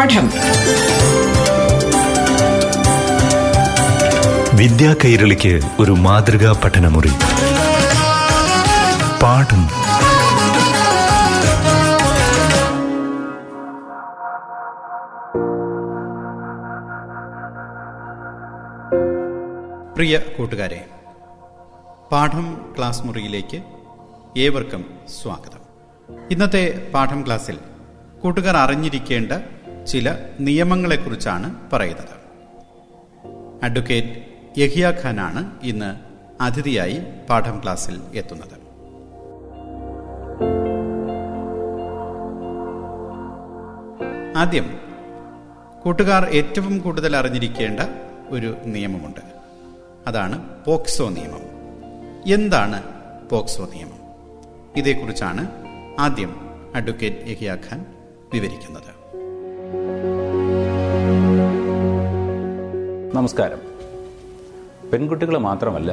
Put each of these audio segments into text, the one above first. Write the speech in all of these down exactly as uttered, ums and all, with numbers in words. പാഠം. വിദ്യാ കൈരളിക്ക് ഒരു മാതൃകാ പഠനമുറി പാഠം. പ്രിയ കൂട്ടുകാരെ, പാഠം ക്ലാസ് മുറിയിലേക്ക് ഏവർക്കും സ്വാഗതം. ഇന്നത്തെ പാഠം ക്ലാസ്സിൽ കൂട്ടുകാർ അറിഞ്ഞിരിക്കേണ്ട ചില നിയമങ്ങളെക്കുറിച്ചാണ് പറയുന്നത്. അഡ്വക്കേറ്റ് എഹിയാ ഖാനാണ് ഇന്ന് അതിഥിയായി പാഠം ക്ലാസ്സിൽ എത്തുന്നത്. ആദ്യം കൂട്ടുകാർ ഏറ്റവും കൂടുതൽ അറിഞ്ഞിരിക്കേണ്ട ഒരു നിയമമുണ്ട്, അതാണ് പോക്സോ നിയമം. എന്താണ് പോക്സോ നിയമം? ഇതേക്കുറിച്ചാണ് ആദ്യം അഡ്വക്കേറ്റ് എഹിയാ ഖാൻ വിവരിക്കുന്നത്. നമസ്കാരം. പെൺകുട്ടികൾ മാത്രമല്ല,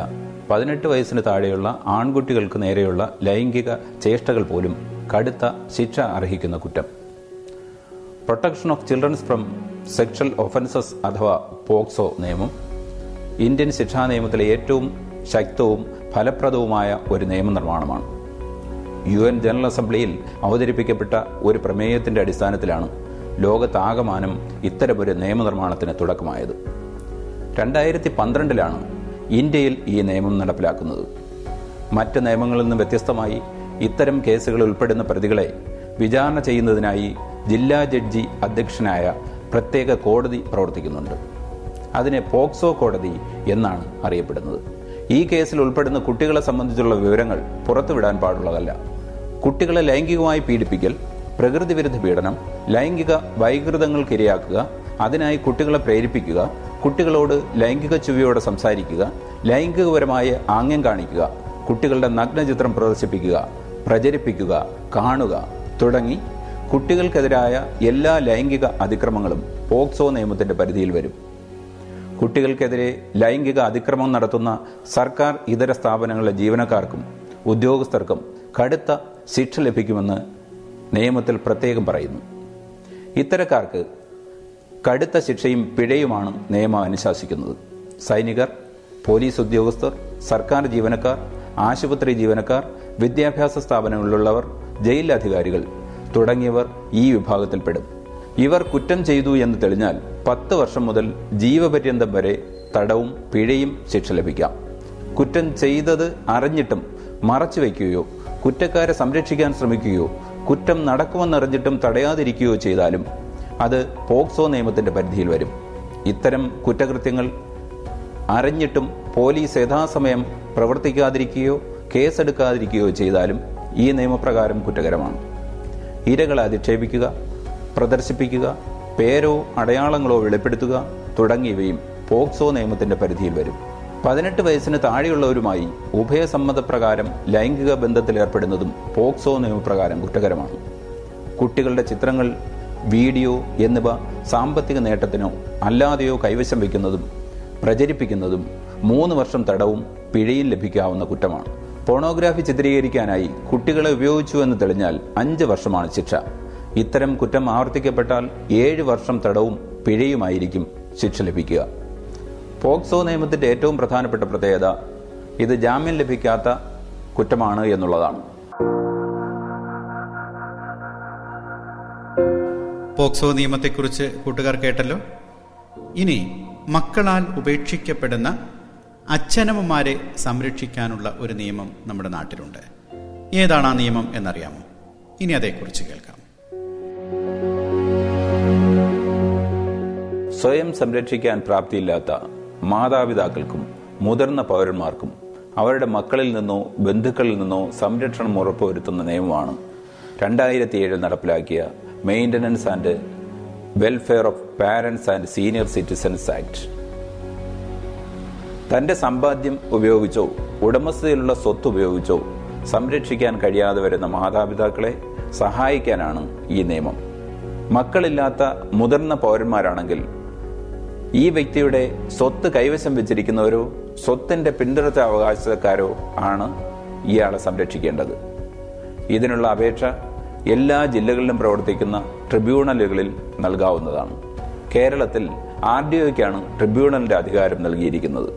പതിനെട്ട് വയസ്സിന് താഴെയുള്ള ആൺകുട്ടികൾക്ക് നേരെയുള്ള ലൈംഗിക ചേഷ്ടകൾ പോലും കടുത്ത ശിക്ഷ അർഹിക്കുന്ന കുറ്റം. Protection of childrens from sexual offences അഥവാ പോക്സോ നിയമം ഇന്ത്യൻ ശിക്ഷാ നിയമത്തിലെ ഏറ്റവും ശക്തവും ഫലപ്രദവുമായ ഒരു നിയമനിർമ്മാണമാണ്. യു എൻ ജനറൽ അസംബ്ലിയിൽ അവതരിപ്പിക്കപ്പെട്ട ഒരു പ്രമേയത്തിൻ്റെ അടിസ്ഥാനത്തിലാണ് ലോകത്താകമാനം ഇത്തരമൊരു നിയമനിർമ്മാണത്തിന് തുടക്കമായത്. രണ്ടായിരത്തി പന്ത്രണ്ടിലാണ് ഇന്ത്യയിൽ ഈ നിയമം നടപ്പിലാക്കുന്നത്. മറ്റ് നിയമങ്ങളിൽ നിന്ന് വ്യത്യസ്തമായി ഇത്തരം കേസുകൾ ഉൾപ്പെടുന്ന പ്രതികളെ വിചാരണ ചെയ്യുന്നതിനായി ജില്ലാ ജഡ്ജി അധ്യക്ഷനായ പ്രത്യേക കോടതി പ്രവർത്തിക്കുന്നുണ്ട്. അതിനെ പോക്സോ കോടതി എന്നാണ് അറിയപ്പെടുന്നത്. ഈ കേസിൽ ഉൾപ്പെടുന്ന കുട്ടികളെ സംബന്ധിച്ചുള്ള വിവരങ്ങൾ പുറത്തുവിടാൻ പാടുള്ളതല്ല. കുട്ടികളെ ലൈംഗികമായി പീഡിപ്പിക്കൽ, പ്രകൃതിവിരുദ്ധ പീഡനം, ലൈംഗിക വൈകൃതങ്ങൾക്കിരയാക്കുക, അതിനായി കുട്ടികളെ പ്രേരിപ്പിക്കുക, കുട്ടികളോട് ലൈംഗിക ചുവയോടെ സംസാരിക്കുക, ലൈംഗികപരമായ ആംഗ്യം കാണിക്കുക, കുട്ടികളുടെ നഗ്നചിത്രം പ്രദർശിപ്പിക്കുക, പ്രചരിപ്പിക്കുക, കാണുക തുടങ്ങി കുട്ടികൾക്കെതിരായ എല്ലാ ലൈംഗിക അതിക്രമങ്ങളും പോക്സോ നിയമത്തിന്റെ പരിധിയിൽ വരും. കുട്ടികൾക്കെതിരെ ലൈംഗിക അതിക്രമം നടത്തുന്ന സർക്കാർ ഇതര സ്ഥാപനങ്ങളിലെ ജീവനക്കാർക്കും ഉദ്യോഗസ്ഥർക്കും കടുത്ത ശിക്ഷ ലഭിക്കുമെന്ന് നിയമത്തിൽ പ്രത്യേകം പറയുന്നു. ഇത്തരക്കാർക്ക് കടുത്ത ശിക്ഷയും പിഴയുമാണ് നിയമം അനുശാസിക്കുന്നത്. സൈനികർ, പോലീസ് ഉദ്യോഗസ്ഥർ, സർക്കാർ ജീവനക്കാർ, ആശുപത്രി ജീവനക്കാർ, വിദ്യാഭ്യാസ സ്ഥാപനങ്ങളിലുള്ളവർ, ജയിൽ അധികാരികൾ തുടങ്ങിയവർ ഈ വിഭാഗത്തിൽപ്പെടും. ഇവർ കുറ്റം ചെയ്തു എന്ന് തെളിഞ്ഞാൽ പത്ത് വർഷം മുതൽ ജീവപര്യന്തം വരെ തടവും പിഴയും ശിക്ഷ ലഭിക്കാം. കുറ്റം ചെയ്തത് അറിഞ്ഞിട്ടും മറച്ചുവെക്കുകയോ കുറ്റക്കാരെ സംരക്ഷിക്കാൻ ശ്രമിക്കുകയോ കുറ്റം നടക്കുമെന്നറിഞ്ഞിട്ടും തടയാതിരിക്കുകയോ ചെയ്താലും അത് പോക്സോ നിയമത്തിന്റെ പരിധിയിൽ വരും. ഇത്തരം കുറ്റകൃത്യങ്ങൾ അറിഞ്ഞിട്ടും പോലീസ് യഥാസമയം പ്രവർത്തിക്കാതിരിക്കുകയോ കേസെടുക്കാതിരിക്കുകയോ ചെയ്താലും ഈ നിയമപ്രകാരം കുറ്റകരമാണ്. ഇരകളെ അധിക്ഷേപിക്കുക, പ്രദർശിപ്പിക്കുക, പേരോ അടയാളങ്ങളോ വെളിപ്പെടുത്തുക തുടങ്ങിയവയും പോക്സോ നിയമത്തിന്റെ പരിധിയിൽ വരും. പതിനെട്ട് വയസ്സിന് താഴെയുള്ളവരുമായി ഉഭയസമ്മതപ്രകാരം ലൈംഗിക ബന്ധത്തിലേർപ്പെടുന്നതും പോക്സോ നിയമപ്രകാരം കുറ്റകരമാണ്. കുട്ടികളുടെ ചിത്രങ്ങൾ, വീഡിയോ എന്നിവ സാമ്പത്തിക നേട്ടത്തിനോ അല്ലാതെയോ കൈവശം വയ്ക്കുന്നതും പ്രചരിപ്പിക്കുന്നതും മൂന്ന് വർഷം തടവും പിഴയും ലഭിക്കാവുന്ന കുറ്റമാണ്. പോണോഗ്രാഫി ചിത്രീകരിക്കാനായി കുട്ടികളെ ഉപയോഗിച്ചു എന്ന് തെളിഞ്ഞാൽ അഞ്ച് വർഷമാണ് ശിക്ഷ. ഇത്തരം കുറ്റം ആവർത്തിക്കപ്പെട്ടാൽ ഏഴ് വർഷം തടവും പിഴയുമായിരിക്കും ശിക്ഷ ലഭിക്കുക. പോക്സോ നിയമത്തിന്റെ ഏറ്റവും പ്രധാനപ്പെട്ട പ്രത്യേകത ഇത് ജാമ്യം ലഭിക്കാത്ത കുറ്റമാണ് എന്നുള്ളതാണ്. പോക്സോ നിയമത്തെക്കുറിച്ച് കൂട്ടുകാർ കേട്ടല്ലോ. ഇനി മക്കളാൽ ഉപേക്ഷിക്കപ്പെടുന്ന അച്ഛനമ്മമാരെ സംരക്ഷിക്കാനുള്ള ഒരു നിയമം നമ്മുടെ നാട്ടിലുണ്ട്. ഏതാണ് ആ നിയമം എന്നറിയാമോ? ഇനി അതേക്കുറിച്ച് കേൾക്കാം. സ്വയം സംരക്ഷിക്കാൻ പ്രാപ്തിയില്ലാത്ത മാതാപിതാക്കൾക്കും മുതിർന്ന പൗരന്മാർക്കും അവരുടെ മക്കളിൽ നിന്നോ ബന്ധുക്കളിൽ നിന്നോ സംരക്ഷണം ഉറപ്പുവരുത്തുന്ന നിയമമാണ് രണ്ടായിരത്തി ഏഴിൽ നടപ്പിലാക്കിയ maintenance and welfare of parents and senior citizens act. തൻ്റെ സമ്പാദ്യം ഉപയോഗിച്ചോ ഉടമസ്ഥതയിലുള്ള സ്വത്ത് ഉപയോഗിച്ചോ സംരക്ഷിക്കാൻ കഴിയാതെ വരുന്ന മാതാപിതാക്കളെ സഹായിക്കാനാണ് ഈ നിയമം. മക്കളില്ലാത്ത മുതിർന്ന പൗരന്മാരാണെങ്കിൽ ഈ വ്യക്തിയുടെ സ്വത്ത് കൈവശം വെച്ചിരിക്കുന്നവരോ സ്വത്തിന്റെ പിന്തുടർച്ച അവകാശക്കാരോ ആണ് ഇയാളെ സംരക്ഷിക്കേണ്ടത്. ഇതിനുള്ള അപേക്ഷ എല്ലാ ജില്ലകളിലും പ്രവർത്തിക്കുന്ന ട്രിബ്യൂണലുകളിൽ നൽകാവുന്നതാണ്. കേരളത്തിൽ ആർ ഡി ഒയ്ക്കാണ് ട്രിബ്യൂണലിന്റെ അധികാരം നൽകിയിരിക്കുന്നത്.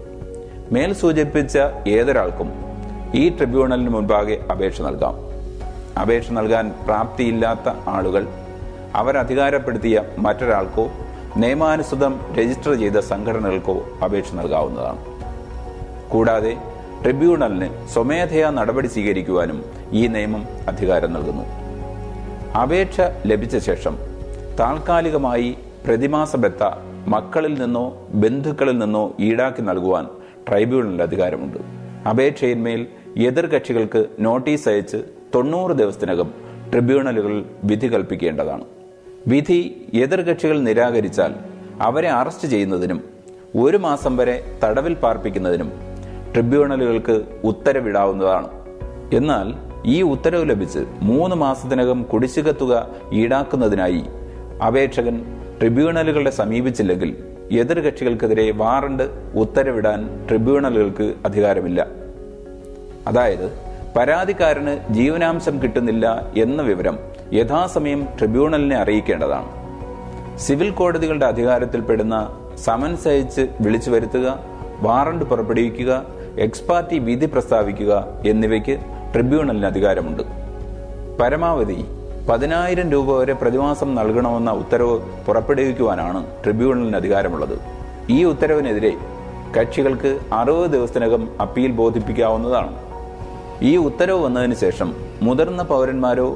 മേൽ സൂചിപ്പിച്ച ഏതൊരാൾക്കും ഈ ട്രിബ്യൂണലിന് മുൻപാകെ അപേക്ഷ നൽകാം. അപേക്ഷ നൽകാൻ പ്രാപ്തിയില്ലാത്ത ആളുകൾ അവരധികാരപ്പെടുത്തിയ മറ്റൊരാൾക്കോ നിയമാനുസൃതം രജിസ്റ്റർ ചെയ്ത സംഘടനകൾക്കോ അപേക്ഷ നൽകാവുന്നതാണ്. കൂടാതെ ട്രിബ്യൂണലിന് സ്വമേധയാ നടപടി സ്വീകരിക്കുവാനും ഈ നിയമം അധികാരം നൽകുന്നു. അപേക്ഷ ലഭിച്ച ശേഷം താൽക്കാലികമായി പ്രതിമാസ ബത്ത മക്കളിൽ നിന്നോ ബന്ധുക്കളിൽ നിന്നോ ഈടാക്കി നൽകുവാൻ ട്രൈബ്യൂണലിന് അധികാരമുണ്ട്. അപേക്ഷയിന്മേൽ എതിർകക്ഷികൾക്ക് നോട്ടീസ് അയച്ച് തൊണ്ണൂറ് ദിവസത്തിനകം ട്രിബ്യൂണലുകൾ വിധി കൽപ്പിക്കേണ്ടതാണ്. വിധി എതിർകക്ഷികൾ നിരാകരിച്ചാൽ അവരെ അറസ്റ്റ് ചെയ്യുന്നതിനും ഒരു മാസം വരെ തടവിൽ പാർപ്പിക്കുന്നതിനും ട്രിബ്യൂണലുകൾക്ക് ഉത്തരവിടാവുന്നതാണ്. എന്നാൽ ഈ ഉത്തരവ് ലഭിച്ച് മൂന്ന് മാസത്തിനകം കുടിശ്ശിക തുക ഈടാക്കുന്നതിനായി അപേക്ഷകൻ ട്രിബ്യൂണലുകളെ സമീപിച്ചില്ലെങ്കിൽ എതിർകക്ഷികൾക്കെതിരെ വാറണ്ട് ഉത്തരവിടാൻ ട്രിബ്യൂണലുകൾക്ക് അധികാരമില്ല. അതായത്, പരാതിക്കാരന് ജീവനാംശം കിട്ടുന്നില്ല എന്ന വിവരം യഥാസമയം ട്രിബ്യൂണലിനെ അറിയിക്കേണ്ടതാണ്. സിവിൽ കോടതികളുടെ അധികാരത്തിൽപ്പെടുന്ന സമൻസ് അയച്ച് വിളിച്ചു വരുത്തുക, വാറണ്ട് പുറപ്പെടുവിക്കുക, എക്സ്പാർട്ടി വിധി പ്രസ്താവിക്കുക എന്നിവയ്ക്ക് ട്രിബ്യൂണലിന് അധികാരമുണ്ട്. പരമാവധി പതിനായിരം രൂപ വരെ പ്രതിമാസം നൽകണമെന്ന ഉത്തരവ് പുറപ്പെടുവിക്കുവാനാണ് ട്രിബ്യൂണലിന് അധികാരമുള്ളത്. ഈ ഉത്തരവിനെതിരെ കക്ഷികൾക്ക് അറുപത് ദിവസത്തിനകം അപ്പീൽ ബോധിപ്പിക്കാവുന്നതാണ്. ഈ ഉത്തരവ് വന്നതിന് ശേഷം മുതിർന്ന പൗരന്മാരോ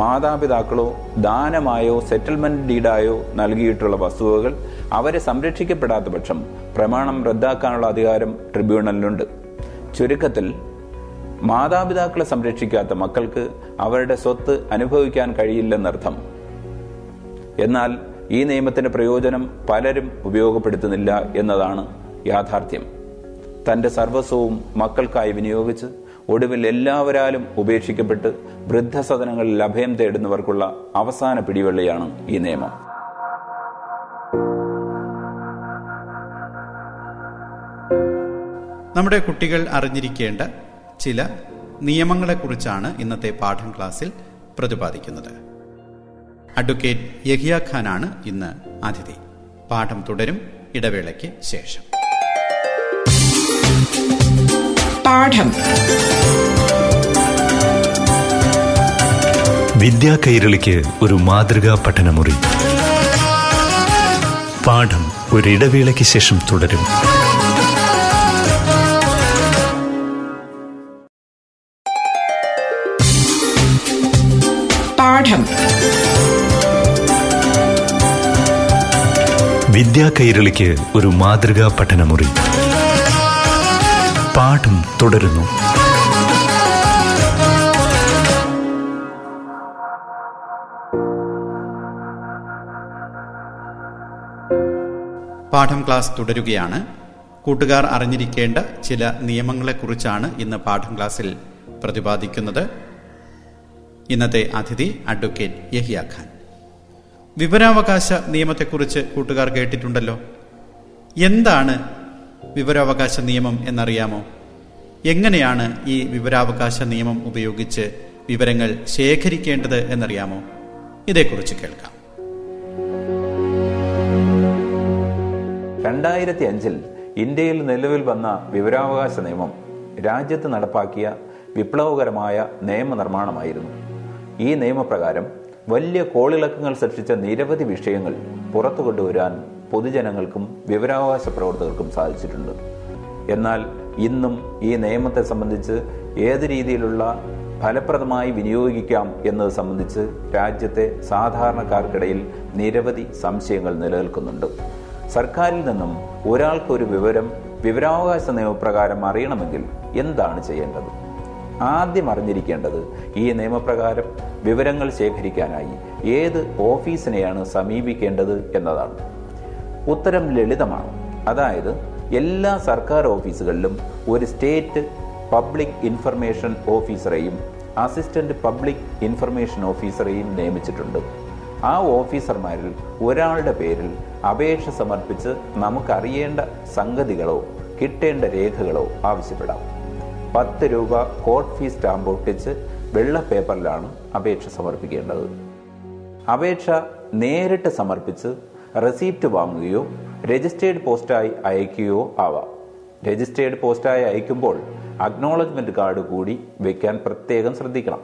മാതാപിതാക്കളോ ദാനമായോ സെറ്റിൽമെന്റ് ഡീഡായോ നൽകിയിട്ടുള്ള വസ്തുവകൾ അവരെ സംരക്ഷിക്കപ്പെടാത്ത പക്ഷം പ്രമാണം റദ്ദാക്കാനുള്ള അധികാരം ട്രിബ്യൂണലിനുണ്ട്. ചുരുക്കത്തിൽ, മാതാപിതാക്കളെ സംരക്ഷിക്കാത്ത മക്കൾക്ക് അവരുടെ സ്വത്ത് അനുഭവിക്കാൻ കഴിയില്ലെന്നർത്ഥം. എന്നാൽ ഈ നിയമത്തിന്റെ പ്രയോജനം പലരും ഉപയോഗപ്പെടുത്തുന്നില്ല എന്നതാണ് യാഥാർത്ഥ്യം. തന്റെ സർവസ്വവും മക്കൾക്കായി വിനിയോഗിച്ച് ഒടുവിൽ എല്ലാവരാലും ഉപേക്ഷിക്കപ്പെട്ട് വൃദ്ധസദനങ്ങളിൽ അഭയം തേടുന്നവർക്കുള്ള അവസാന പിടിവള്ളിയാണ് ഈ നിയമം. നമ്മുടെ കുട്ടികൾ അറിഞ്ഞിരിക്കേണ്ട ചില നിയമങ്ങളെക്കുറിച്ചാണ് ഇന്നത്തെ പാഠം ക്ലാസ്സിൽ പ്രതിപാദിക്കുന്നത്. അഡ്വക്കേറ്റ് യഹിയാ ഖാനാണ് ഇന്ന് അതിഥി. പാഠം തുടരും ഇടവേളയ്ക്ക് ശേഷം. പാഠം വിദ്യാ കൈരളിക്ക് ഒരു മാതൃകാ പഠനമുറി. പാഠം ഒരിടവേളയ്ക്ക് ശേഷം തുടരും. പാഠം വിദ്യാ കൈരളിക്ക് ഒരു മാതൃകാ പഠനമുറി പാഠം തുടരുന്നു. പാഠം ക്ലാസ് തുടരുകയാണ്. കൂട്ടുകാർ അറിഞ്ഞിരിക്കേണ്ട ചില നിയമങ്ങളെക്കുറിച്ചാണ് ഇന്ന് പാഠം ക്ലാസ്സിൽ പ്രതിപാദിക്കുന്നത്. ഇന്നത്തെ അതിഥി അഡ്വക്കേറ്റ് യഹിയാ ഖാൻ. വിവരാവകാശ നിയമത്തെക്കുറിച്ച് കൂട്ടുകാർ കേട്ടിട്ടുണ്ടല്ലോ. എന്താണ് വിവരാവകാശ നിയമം എന്നറിയാമോ? എങ്ങനെയാണ് ഈ വിവരാവകാശ നിയമം ഉപയോഗിച്ച് വിവരങ്ങൾ ശേഖരിക്കേണ്ടത് എന്നറിയാമോ? ഇതേക്കുറിച്ച് കേൾക്കാം. രണ്ടായിരത്തി അഞ്ചിൽ ഇന്ത്യയിൽ നിലവിൽ വന്ന വിവരാവകാശ നിയമം രാജ്യത്ത് നടപ്പാക്കിയ വിപ്ലവകരമായ നിയമനിർമ്മാണമായിരുന്നു. ഈ നിയമപ്രകാരം വലിയ കോളിളക്കങ്ങൾ സൃഷ്ടിച്ച നിരവധി വിഷയങ്ങൾ പുറത്തു കൊണ്ടുവരാൻ പൊതുജനങ്ങൾക്കും വിവരാവകാശ പ്രവർത്തകർക്കും സാധിച്ചിട്ടുണ്ട്. എന്നാൽ ഇന്നും ഈ നിയമത്തെ സംബന്ധിച്ച് ഏത് രീതിയിലുള്ള ഫലപ്രദമായി വിനിയോഗിക്കാം എന്നത് സംബന്ധിച്ച് രാജ്യത്തെ സാധാരണക്കാർക്കിടയിൽ നിരവധി സംശയങ്ങൾ നിലനിൽക്കുന്നുണ്ട്. സർക്കാരിൽ നിന്നും ഒരാൾക്കൊരു വിവരം വിവരാവകാശ നിയമപ്രകാരം അറിയണമെങ്കിൽ എന്താണ് ചെയ്യേണ്ടത്? ആദ്യം അറിഞ്ഞിരിക്കേണ്ടത് ഈ നിയമപ്രകാരം വിവരങ്ങൾ ശേഖരിക്കാനായി ഏത് ഓഫീസിനെയാണ് സമീപിക്കേണ്ടത് എന്നതാണ്. ഉത്തരം ലളിതമാണ്. അതായത്, എല്ലാ സർക്കാർ ഓഫീസുകളിലും ഒരു സ്റ്റേറ്റ് പബ്ലിക് ഇൻഫർമേഷൻ ഓഫീസറെയും അസിസ്റ്റന്റ് പബ്ലിക് ഇൻഫർമേഷൻ ഓഫീസറെയും നിയമിച്ചിട്ടുണ്ട്. ആ ഓഫീസർമാരിൽ ഒരാളുടെ പേരിൽ അപേക്ഷ സമർപ്പിച്ച് നമുക്കറിയേണ്ട സംഗതികളോ കിട്ടേണ്ട രേഖകളോ ആവശ്യപ്പെടാം. പത്ത് രൂപ കോർട്ട് ഫീസ് സ്റ്റാമ്പ് ഒട്ടിച്ച് വെള്ള പേപ്പറിലാണ് അപേക്ഷ സമർപ്പിക്കേണ്ടത്. അപേക്ഷ നേരിട്ട് സമർപ്പിച്ച് റെസിപ്റ്റ് വാങ്ങുകയോ രജിസ്റ്റേർഡ് പോസ്റ്റായി അയക്കുകയോ ആവാം. രജിസ്റ്റേർഡ് പോസ്റ്റായി അയക്കുമ്പോൾ അക്നോളജ്മെന്റ് കാർഡ് കൂടി വയ്ക്കാൻ പ്രത്യേകം ശ്രദ്ധിക്കണം.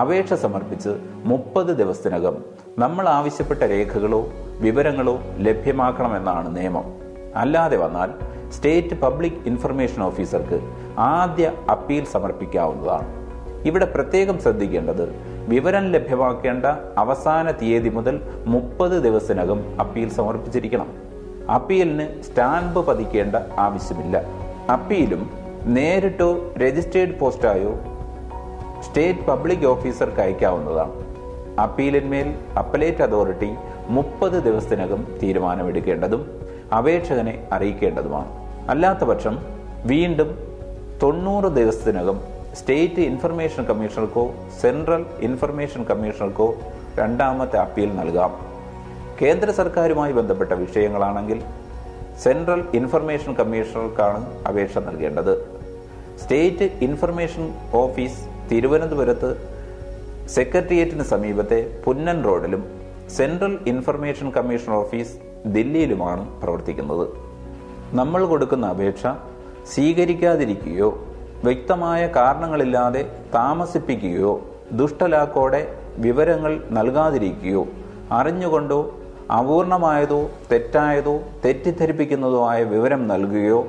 അപേക്ഷ സമർപ്പിച്ച് മുപ്പത് ദിവസത്തിനകം നമ്മൾ ആവശ്യപ്പെട്ട രേഖകളോ വിവരങ്ങളോ ലഭ്യമാക്കണമെന്നാണ് നിയമം. അല്ലാതെ വന്നാൽ സ്റ്റേറ്റ് പബ്ലിക് ഇൻഫർമേഷൻ ഓഫീസർക്ക് ആദ്യ അപ്പീൽ സമർപ്പിക്കാവുന്നതാണ്. ഇവിടെ പ്രത്യേകം ശ്രദ്ധിക്കേണ്ടത് വിവരം ലഭ്യമാക്കേണ്ട അവസാന തീയതി മുതൽ മുപ്പത് ദിവസത്തിനകം അപ്പീൽ സമർപ്പിച്ചിരിക്കണം. അപ്പീലിന് സ്റ്റാമ്പ് പതിക്കേണ്ട ആവശ്യമില്ല. അപ്പീലും നേരിട്ടോ രജിസ്റ്റേർഡ് പോസ്റ്റായോ സ്റ്റേറ്റ് പബ്ലിക് ഓഫീസർക്ക് അയക്കാവുന്നതാണ്. അപ്പീലിന്മേൽ അപ്പലേറ്റ് അതോറിറ്റി മുപ്പത് ദിവസത്തിനകം തീരുമാനമെടുക്കേണ്ടതും അപേക്ഷകനെ അറിയിക്കേണ്ടതുമാണ്. അല്ലാത്ത പക്ഷം വീണ്ടും തൊണ്ണൂറ് ദിവസത്തിനകം സ്റ്റേറ്റ് ഇൻഫർമേഷൻ കമ്മീഷണർക്കോ സെൻട്രൽ ഇൻഫർമേഷൻ കമ്മീഷണർക്കോ രണ്ടാമത്തെ അപ്പീൽ നൽകാം. കേന്ദ്ര സർക്കാരുമായി ബന്ധപ്പെട്ട വിഷയങ്ങളാണെങ്കിൽ സെൻട്രൽ ഇൻഫർമേഷൻ കമ്മീഷണർക്കാണ് അപേക്ഷ നൽകേണ്ടത്. സ്റ്റേറ്റ് ഇൻഫർമേഷൻ ഓഫീസ് തിരുവനന്തപുരത്ത് സെക്രട്ടേറിയറ്റിന് സമീപത്തെ പുന്നൻ റോഡിലും സെൻട്രൽ ഇൻഫർമേഷൻ കമ്മീഷണർ ഓഫീസ് ദില്ലിയിലുമാണ് പ്രവർത്തിക്കുന്നത്. നമ്മൾ കൊടുക്കുന്ന അപേക്ഷ സ്വീകരിക്കാതിരിക്കുകയോ വ്യക്തമായ കാരണങ്ങളില്ലാതെ താമസിപ്പിക്കുകയോ ദുഷ്ടലാക്കോടെ വിവരങ്ങൾ നൽകാതിരിക്കുകയോ അറിഞ്ഞുകൊണ്ടോ അപൂർണമായതോ തെറ്റായതോ തെറ്റിദ്ധരിപ്പിക്കുന്നതോ ആയ വിവരം നൽകുകയോ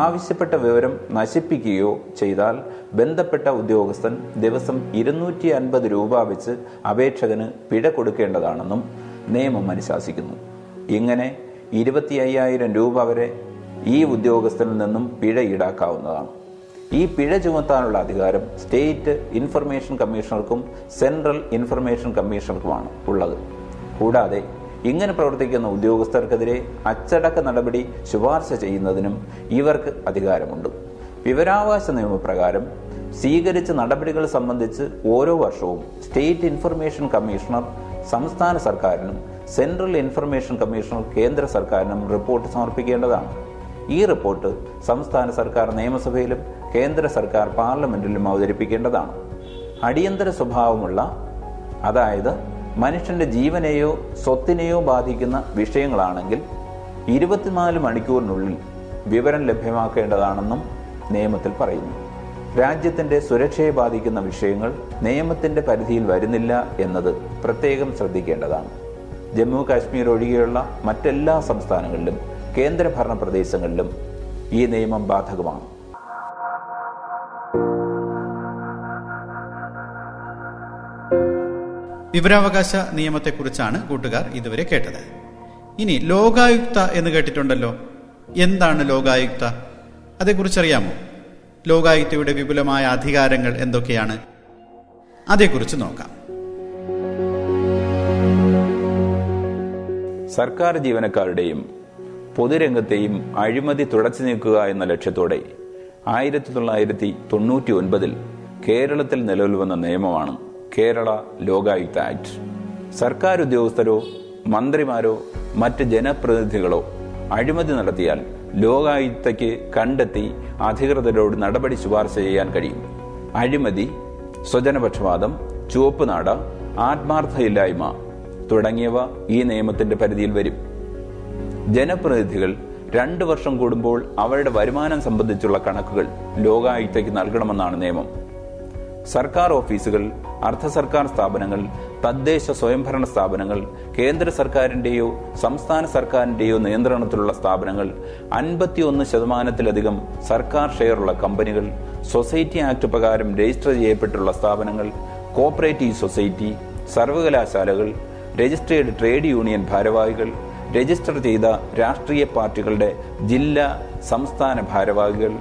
ആവശ്യപ്പെട്ട വിവരം നശിപ്പിക്കുകയോ ചെയ്താൽ ബന്ധപ്പെട്ട ഉദ്യോഗസ്ഥൻ ദിവസം ഇരുന്നൂറ്റി അൻപത് രൂപ വെച്ച് അപേക്ഷകന് പിഴ കൊടുക്കേണ്ടതാണെന്നും നിയമം അനുശാസിക്കുന്നു. ഇങ്ങനെ ഇരുപത്തി അയ്യായിരം രൂപ വരെ ഈ ഉദ്യോഗസ്ഥനിൽ നിന്നും പിഴ ഈടാക്കാവുന്നതാണ്. ഈ പിഴ ചുമത്താനുള്ള അധികാരം സ്റ്റേറ്റ് ഇൻഫർമേഷൻ കമ്മീഷണർക്കും സെൻട്രൽ ഇൻഫർമേഷൻ കമ്മീഷണർക്കുമാണ് ഉള്ളത്. കൂടാതെ ഇങ്ങനെ പ്രവർത്തിക്കുന്ന ഉദ്യോഗസ്ഥർക്കെതിരെ അച്ചടക്ക നടപടി ശുപാർശ ചെയ്യുന്നതിനും ഇവർക്ക് അധികാരമുണ്ട്. വിവരാവകാശ നിയമപ്രകാരം സ്വീകരിച്ച നടപടികൾ സംബന്ധിച്ച് ഓരോ വർഷവും സ്റ്റേറ്റ് ഇൻഫർമേഷൻ കമ്മീഷണർ സംസ്ഥാന സർക്കാരിനും സെൻട്രൽ ഇൻഫർമേഷൻ കമ്മീഷണർ കേന്ദ്ര സർക്കാരിനും റിപ്പോർട്ട് സമർപ്പിക്കേണ്ടതാണ്. ഈ റിപ്പോർട്ട് സംസ്ഥാന സർക്കാർ നിയമസഭയിലും കേന്ദ്ര സർക്കാർ പാർലമെന്റിലും അവതരിപ്പിക്കേണ്ടതാണ്. അടിയന്തര സ്വഭാവമുള്ള, അതായത് മനുഷ്യന്റെ ജീവനെയോ സ്വത്തിനെയോ ബാധിക്കുന്ന വിഷയങ്ങളാണെങ്കിൽ ഇരുപത്തിനാല് മണിക്കൂറിനുള്ളിൽ വിവരം ലഭ്യമാക്കേണ്ടതാണെന്നും നിയമത്തിൽ പറയുന്നു. രാജ്യത്തിന്റെ സുരക്ഷയെ ബാധിക്കുന്ന വിഷയങ്ങൾ നിയമത്തിന്റെ പരിധിയിൽ വരുന്നില്ല എന്നത് പ്രത്യേകം ശ്രദ്ധിക്കേണ്ടതാണ്. ജമ്മു കാശ്മീർ ഒഴികെയുള്ള മറ്റെല്ലാ സംസ്ഥാനങ്ങളിലും കേന്ദ്രഭരണ പ്രദേശങ്ങളിലും ഈ നിയമം ബാധകമാണ്. വിവരാവകാശ നിയമത്തെക്കുറിച്ചാണ് കൂട്ടുകാർ ഇതുവരെ കേട്ടത്. ഇനി ലോകായുക്ത എന്ന് കേട്ടിട്ടുണ്ടല്ലോ, എന്താണ് ലോകായുക്ത? അതേക്കുറിച്ചറിയാമോ? ലോകായുക്തയുടെ വിപുലമായ അധികാരങ്ങൾ എന്തൊക്കെയാണ്? അതേക്കുറിച്ച് നോക്കാം. സർക്കാർ ജീവനക്കാരുടെയും പൊതുരംഗത്തെയും അഴിമതി തുടച്ചു നീക്കുക എന്ന ലക്ഷ്യത്തോടെ ആയിരത്തി തൊള്ളായിരത്തി തൊണ്ണൂറ്റി ഒൻപതിൽ കേരളത്തിൽ നിലവിൽ വന്ന നിയമമാണ് കേരള ലോകായുക്ത ആക്ട്. സർക്കാർ ഉദ്യോഗസ്ഥരോ മന്ത്രിമാരോ മറ്റ് ജനപ്രതിനിധികളോ അഴിമതി നടത്തിയാൽ ലോകായുക്തയ്ക്ക് കണ്ടെത്തി അധികൃതരോട് നടപടി ശുപാർശ ചെയ്യാൻ കഴിയും. അഴിമതി, സ്വജനപക്ഷപാതം, ചുവപ്പുനാട, ആത്മാർത്ഥയില്ലായ്മ തുടങ്ങിയവ ഈ നിയമത്തിന്റെ പരിധിയിൽ വരും. ജനപ്രതിനിധികൾ രണ്ടു വർഷം കൂടുമ്പോൾ അവരുടെ വരുമാനം സംബന്ധിച്ചുള്ള കണക്കുകൾ ലോകായുക്തയ്ക്ക് നൽകണമെന്നാണ് നിയമം. സർക്കാർ ഓഫീസുകൾ, അർദ്ധ സർക്കാർ സ്ഥാപനങ്ങൾ, തദ്ദേശ സ്വയംഭരണ സ്ഥാപനങ്ങൾ, കേന്ദ്ര സർക്കാരിന്റെയോ സംസ്ഥാന സർക്കാരിന്റെയോ നിയന്ത്രണത്തിലുള്ള സ്ഥാപനങ്ങൾ, അൻപത്തിയൊന്ന് ശതമാനത്തിലധികം സർക്കാർ ഷെയറുള്ള കമ്പനികൾ, സൊസൈറ്റി ആക്ട് പ്രകാരം രജിസ്റ്റർ ചെയ്യപ്പെട്ടുള്ള സ്ഥാപനങ്ങൾ, കോപ്പറേറ്റീവ് സൊസൈറ്റി, സർവകലാശാലകൾ, രജിസ്റ്റേർഡ് ട്രേഡ് യൂണിയൻ ഭാരവാഹികൾ, രജിസ്റ്റർ ചെയ്ത രാഷ്ട്രീയ പാർട്ടികളുടെ ജില്ലാ സംസ്ഥാന ഭാരവാഹികൾ,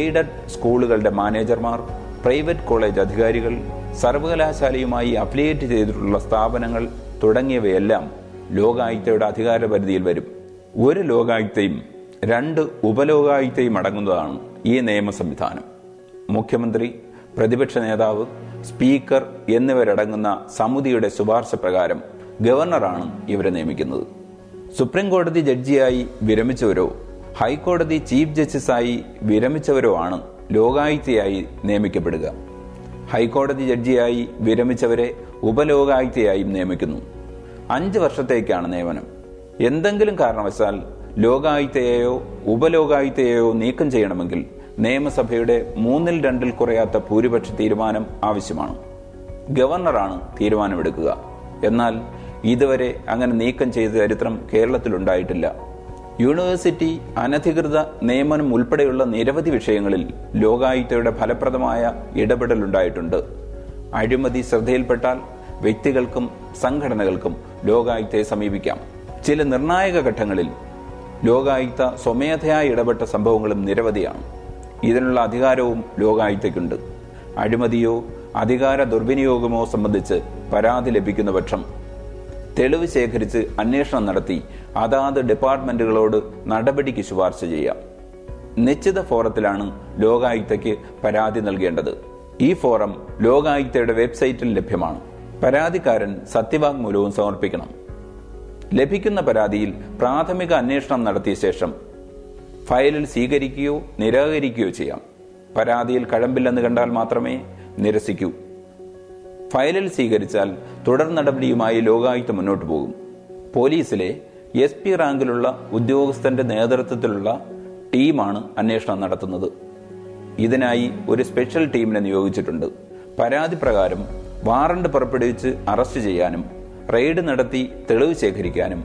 എയ്ഡഡ് സ്കൂളുകളുടെ മാനേജർമാർ, പ്രൈവറ്റ് കോളേജ് അധികാരികൾ, സർവകലാശാലയുമായി അഫിലിയേറ്റ് ചെയ്തിട്ടുള്ള സ്ഥാപനങ്ങൾ തുടങ്ങിയവയെല്ലാം ലോകായുക്തയുടെ അധികാര പരിധിയിൽ വരും. ഒരു ലോകായുക്തയും രണ്ട് ഉപലോകായുക്തയും അടങ്ങുന്നതാണ് ഈ നിയമ സംവിധാനം. മുഖ്യമന്ത്രി, പ്രതിപക്ഷ നേതാവ്, സ്പീക്കർ എന്നിവരടങ്ങുന്ന സമിതിയുടെ ശുപാർശ പ്രകാരം ഗവർണറാണ് ഇവരെ നിയമിക്കുന്നത്. സുപ്രീം കോടതി ജഡ്ജിയായി വിരമിച്ചവരോ ഹൈക്കോടതി ചീഫ് ജസ്റ്റിസായി വിരമിച്ചവരോ ആണ് ലോകായുക്തയായി നിയമിക്കപ്പെടുക. ഹൈക്കോടതി ജഡ്ജിയായി വിരമിച്ചവരെ ഉപലോകായുക്തയായും നിയമിക്കുന്നു. അഞ്ച് വർഷത്തേക്കാണ് നിയമനം. എന്തെങ്കിലും കാരണവശാൽ ലോകായുക്തയെയോ ഉപലോകായുക്തയെയോ നീക്കം ചെയ്യണമെങ്കിൽ നിയമസഭയുടെ മൂന്നിൽ രണ്ടിൽ കുറയാത്ത ഭൂരിപക്ഷ തീരുമാനം ആവശ്യമാണ്. ഗവർണറാണ് തീരുമാനമെടുക്കുക. എന്നാൽ ഇതുവരെ അങ്ങനെ നീക്കം ചെയ്ത ചരിത്രം കേരളത്തിലുണ്ടായിട്ടില്ല. യൂണിവേഴ്സിറ്റി അനധികൃത നിയമനം ഉൾപ്പെടെയുള്ള നിരവധി വിഷയങ്ങളിൽ ലോകായുക്തയുടെ ഫലപ്രദമായ ഇടപെടലുണ്ടായിട്ടുണ്ട്. അഴിമതി ശ്രദ്ധയിൽപ്പെട്ടാൽ വ്യക്തികൾക്കും സംഘടനകൾക്കും ലോകായുക്തയെ സമീപിക്കാം. ചില നിർണായക ഘട്ടങ്ങളിൽ ലോകായുക്ത സ്വമേധയായി ഇടപെട്ട സംഭവങ്ങളും നിരവധിയാണ്. ഇതിനുള്ള അധികാരവും ലോകായുക്തയ്ക്കുണ്ട്. അഴിമതിയോ അധികാര ദുർവിനിയോഗമോ സംബന്ധിച്ച് പരാതി ലഭിക്കുന്ന പക്ഷം തെളിവ് ശേഖരിച്ച് അന്വേഷണം നടത്തി അതാത് ഡിപ്പാർട്ട്മെന്റുകളോട് നടപടിക്ക് ശുപാർശ ചെയ്യാം. നിശ്ചിത ഫോറത്തിലാണ് ലോകായുക്തയ്ക്ക് പരാതി നൽകേണ്ടത്. ഈ ഫോറം ലോകായുക്തയുടെ വെബ്സൈറ്റിൽ ലഭ്യമാണ്. പരാതിക്കാരൻ സത്യവാങ്മൂലവും സമർപ്പിക്കണം. ലഭിക്കുന്ന പരാതിയിൽ പ്രാഥമിക അന്വേഷണം നടത്തിയ ശേഷം ഫയലിൽ സ്വീകരിക്കുകയോ നിരാകരിക്കുകയോ ചെയ്യാം. പരാതിയിൽ കഴമ്പില്ലെന്ന് കണ്ടാൽ മാത്രമേ നിരസിക്കൂ. ഫയലിൽ സ്വീകരിച്ചാൽ തുടർ നടപടിയുമായി ലോകായുക്ത മുന്നോട്ട് പോകും. പോലീസിലെ എസ് പി റാങ്കിലുള്ള ഉദ്യോഗസ്ഥന്റെ നേതൃത്വത്തിലുള്ള ടീമാണ് അന്വേഷണം നടത്തുന്നത്. ഇതിനായി ഒരു സ്പെഷ്യൽ ടീമിനെ നിയോഗിച്ചിട്ടുണ്ട്. പരാതി പ്രകാരം വാറണ്ട് പുറപ്പെടുവിച്ച് അറസ്റ്റ് ചെയ്യാനും റെയ്ഡ് നടത്തി തെളിവ് ശേഖരിക്കാനും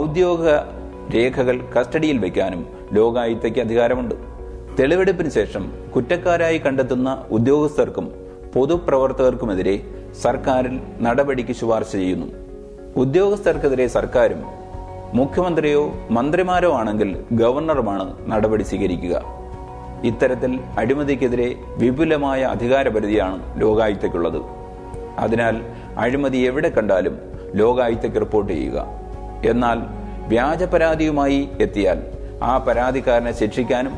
ഔദ്യോഗിക രേഖകൾ കസ്റ്റഡിയിൽ വയ്ക്കാനും ലോകായുക്തയ്ക്ക് അധികാരമുണ്ട്. തെളിവെടുപ്പിന് ശേഷം കുറ്റക്കാരായി കണ്ടെത്തുന്ന ഉദ്യോഗസ്ഥർക്കും പൊതുപ്രവർത്തകർക്കുമെതിരെ സർക്കാരിൽ നടപടിക്ക് ശുപാർശ ചെയ്യുന്നു. ഉദ്യോഗസ്ഥർക്കെതിരെ സർക്കാരും മുഖ്യമന്ത്രിയോ മന്ത്രിമാരോ ആണെങ്കിൽ ഗവർണറുമാണ് നടപടി സ്വീകരിക്കുക. ഇത്തരത്തിൽ അഴിമതിക്കെതിരെ വിപുലമായ അധികാരപരിധിയാണ് ലോകായുക്തയ്ക്കുള്ളത്. അതിനാൽ അഴിമതി എവിടെ കണ്ടാലും ലോകായുക്തയ്ക്ക് റിപ്പോർട്ട് ചെയ്യുക. എന്നാൽ വ്യാജ പരാതിയുമായി എത്തിയാൽ ആ പരാതിക്കാരനെ ശിക്ഷിക്കാനും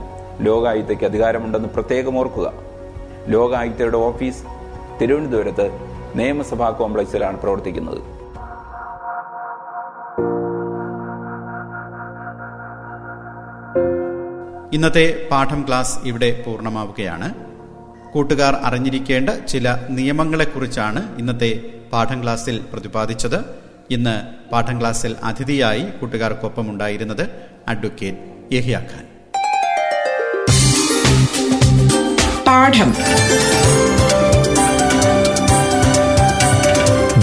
ലോകായുക്തയ്ക്ക് അധികാരമുണ്ടെന്ന് പ്രത്യേകം ഓർക്കുക. ലോകായുക്തയുടെ ഓഫീസ് തിരുവനന്തപുരത്ത് നിയമസഭാ കോംപ്ലക്സിലാണ് പ്രവർത്തിക്കുന്നത്. ഇന്നത്തെ പാഠം ക്ലാസ് ഇവിടെ പൂർണ്ണമാവുകയാണ്. കൂട്ടുകാർ അറിഞ്ഞിരിക്കേണ്ട ചില നിയമങ്ങളെക്കുറിച്ചാണ് ഇന്നത്തെ പാഠം ക്ലാസ്സിൽ പ്രതിപാദിച്ചത്. ഇന്ന് പാഠം ക്ലാസ്സിൽ അതിഥിയായി കൂട്ടുകാർക്കൊപ്പമുണ്ടായിരുന്നത് അഡ്വക്കേറ്റ് എഹിയാ ഖാൻ. പാഠം